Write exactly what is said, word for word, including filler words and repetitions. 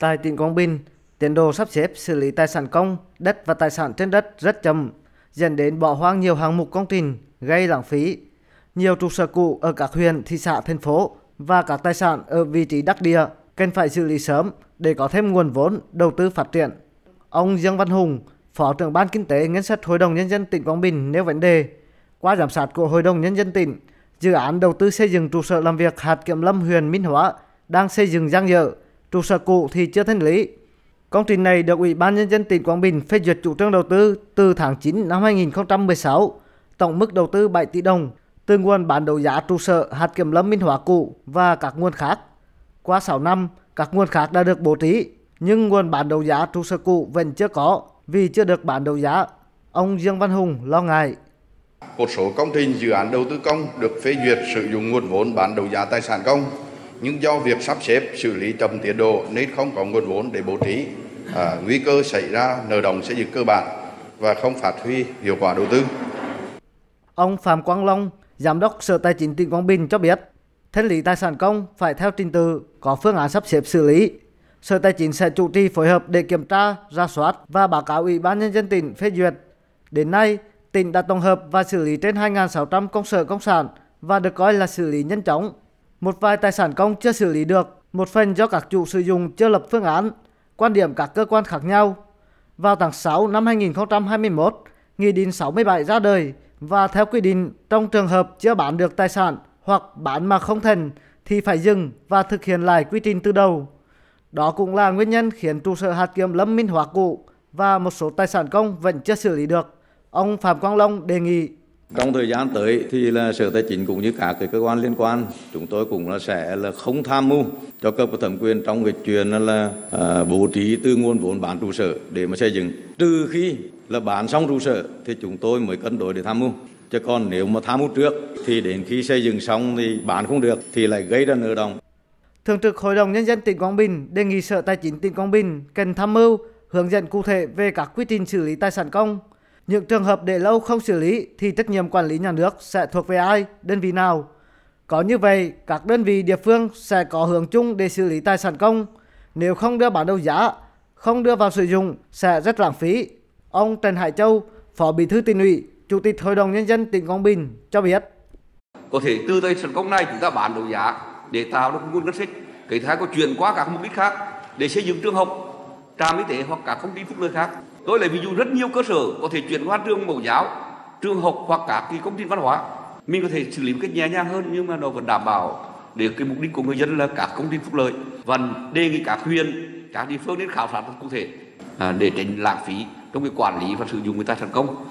Tại tỉnh Quảng Bình, tiến độ sắp xếp xử lý tài sản công, đất và tài sản trên đất rất chậm, dẫn đến bỏ hoang nhiều hạng mục công trình, gây lãng phí. Nhiều trụ sở cũ ở các huyện, thị xã, thành phố và các tài sản ở vị trí đắc địa cần phải xử lý sớm để có thêm nguồn vốn đầu tư phát triển. Ông Dương Văn Hùng, Phó trưởng Ban Kinh tế Ngân sách Hội đồng Nhân dân tỉnh Quảng Bình nêu vấn đề. Qua giám sát của Hội đồng Nhân dân tỉnh, dự án đầu tư xây dựng trụ sở làm việc hạt kiểm lâm huyện Minh Hóa đang xây dựng dang dở, trụ sở cũ thì chưa thanh lý. Công trình này được Ủy ban Nhân dân tỉnh Quảng Bình phê duyệt chủ trương đầu tư từ tháng chín năm hai nghìn không trăm mười sáu, tổng mức đầu tư bảy tỷ đồng, từ nguồn bán đấu giá trụ sở hạt kiểm lâm Minh Hóa cũ và các nguồn khác. Qua sáu năm, các nguồn khác đã được bố trí, nhưng nguồn bán đấu giá trụ sở cũ vẫn chưa có vì chưa được bán đấu giá. Ông Dương Văn Hùng lo ngại. Một số công trình dự án đầu tư công được phê duyệt sử dụng nguồn vốn bán đấu giá tài sản công, nhưng do việc sắp xếp xử lý chậm tiến độ nên không có nguồn vốn để bố trí, à, nguy cơ xảy ra nợ động xây dựng cơ bản và không phát huy hiệu quả đầu tư. Ông Phạm Quang Long, Giám đốc Sở Tài chính tỉnh Quảng Bình cho biết, thanh lý tài sản công phải theo trình tự, có phương án sắp xếp xử lý. Sở Tài chính sẽ chủ trì phối hợp để kiểm tra, rà soát và báo cáo Ủy ban Nhân dân tỉnh phê duyệt. Đến nay, tỉnh đã tổng hợp và xử lý trên hai nghìn sáu trăm công sở công sản và được coi là xử lý nhanh chóng. Một vài tài sản công chưa xử lý được, một phần do các chủ sử dụng chưa lập phương án, quan điểm các cơ quan khác nhau. Vào tháng sáu năm hai nghìn không trăm hai mươi mốt, Nghị định sáu mươi bảy ra đời và theo quy định trong trường hợp chưa bán được tài sản hoặc bán mà không thành thì phải dừng và thực hiện lại quy trình từ đầu. Đó cũng là nguyên nhân khiến trụ sở hạt kiểm lâm Minh Hóa cũ và một số tài sản công vẫn chưa xử lý được. Ông Phạm Quang Long đề nghị trong thời gian tới thì là Sở Tài chính cũng như các cái cơ quan liên quan, chúng tôi cũng là sẽ là không tham mưu cho cấp có thẩm quyền trong cái chuyện là à, bố trí từ nguồn vốn bán trụ sở để mà xây dựng. Trừ khi là bán xong trụ sở thì chúng tôi mới cân đối để tham mưu. Chứ còn nếu mà tham mưu trước thì đến khi xây dựng xong thì bán không được thì lại gây ra nợ động. Thường trực Hội đồng Nhân dân tỉnh Quảng Bình đề nghị Sở Tài chính tỉnh Quảng Bình cần tham mưu hướng dẫn cụ thể về các quy trình xử lý tài sản công. Những trường hợp để lâu không xử lý thì trách nhiệm quản lý nhà nước sẽ thuộc về ai, đơn vị nào. Có như vậy, các đơn vị địa phương sẽ có hướng chung để xử lý tài sản công. Nếu không đưa bán đấu giá, không đưa vào sử dụng sẽ rất lãng phí. Ông Trần Hải Châu, Phó Bí thư Tỉnh ủy, Chủ tịch Hội đồng Nhân dân tỉnh Quảng Bình cho biết. Có thể từ tài sản công này chúng ta bán đấu giá để tạo được nguồn ngân sách, cái thái có chuyển qua các mục đích khác để xây dựng trường học, trạm y tế hoặc các công ty phúc lợi khác. Tôi lấy ví dụ rất nhiều cơ sở có thể chuyển qua trường mẫu giáo, trường học hoặc các cái công trình văn hóa. Mình có thể xử lý một cách nhẹ nhàng hơn nhưng mà nó vẫn đảm bảo để cái mục đích của người dân là các công trình phúc lợi. Và đề nghị các huyện, các địa phương đến khảo sát cụ thể à, để tránh lãng phí trong cái quản lý và sử dụng cái tài sản công.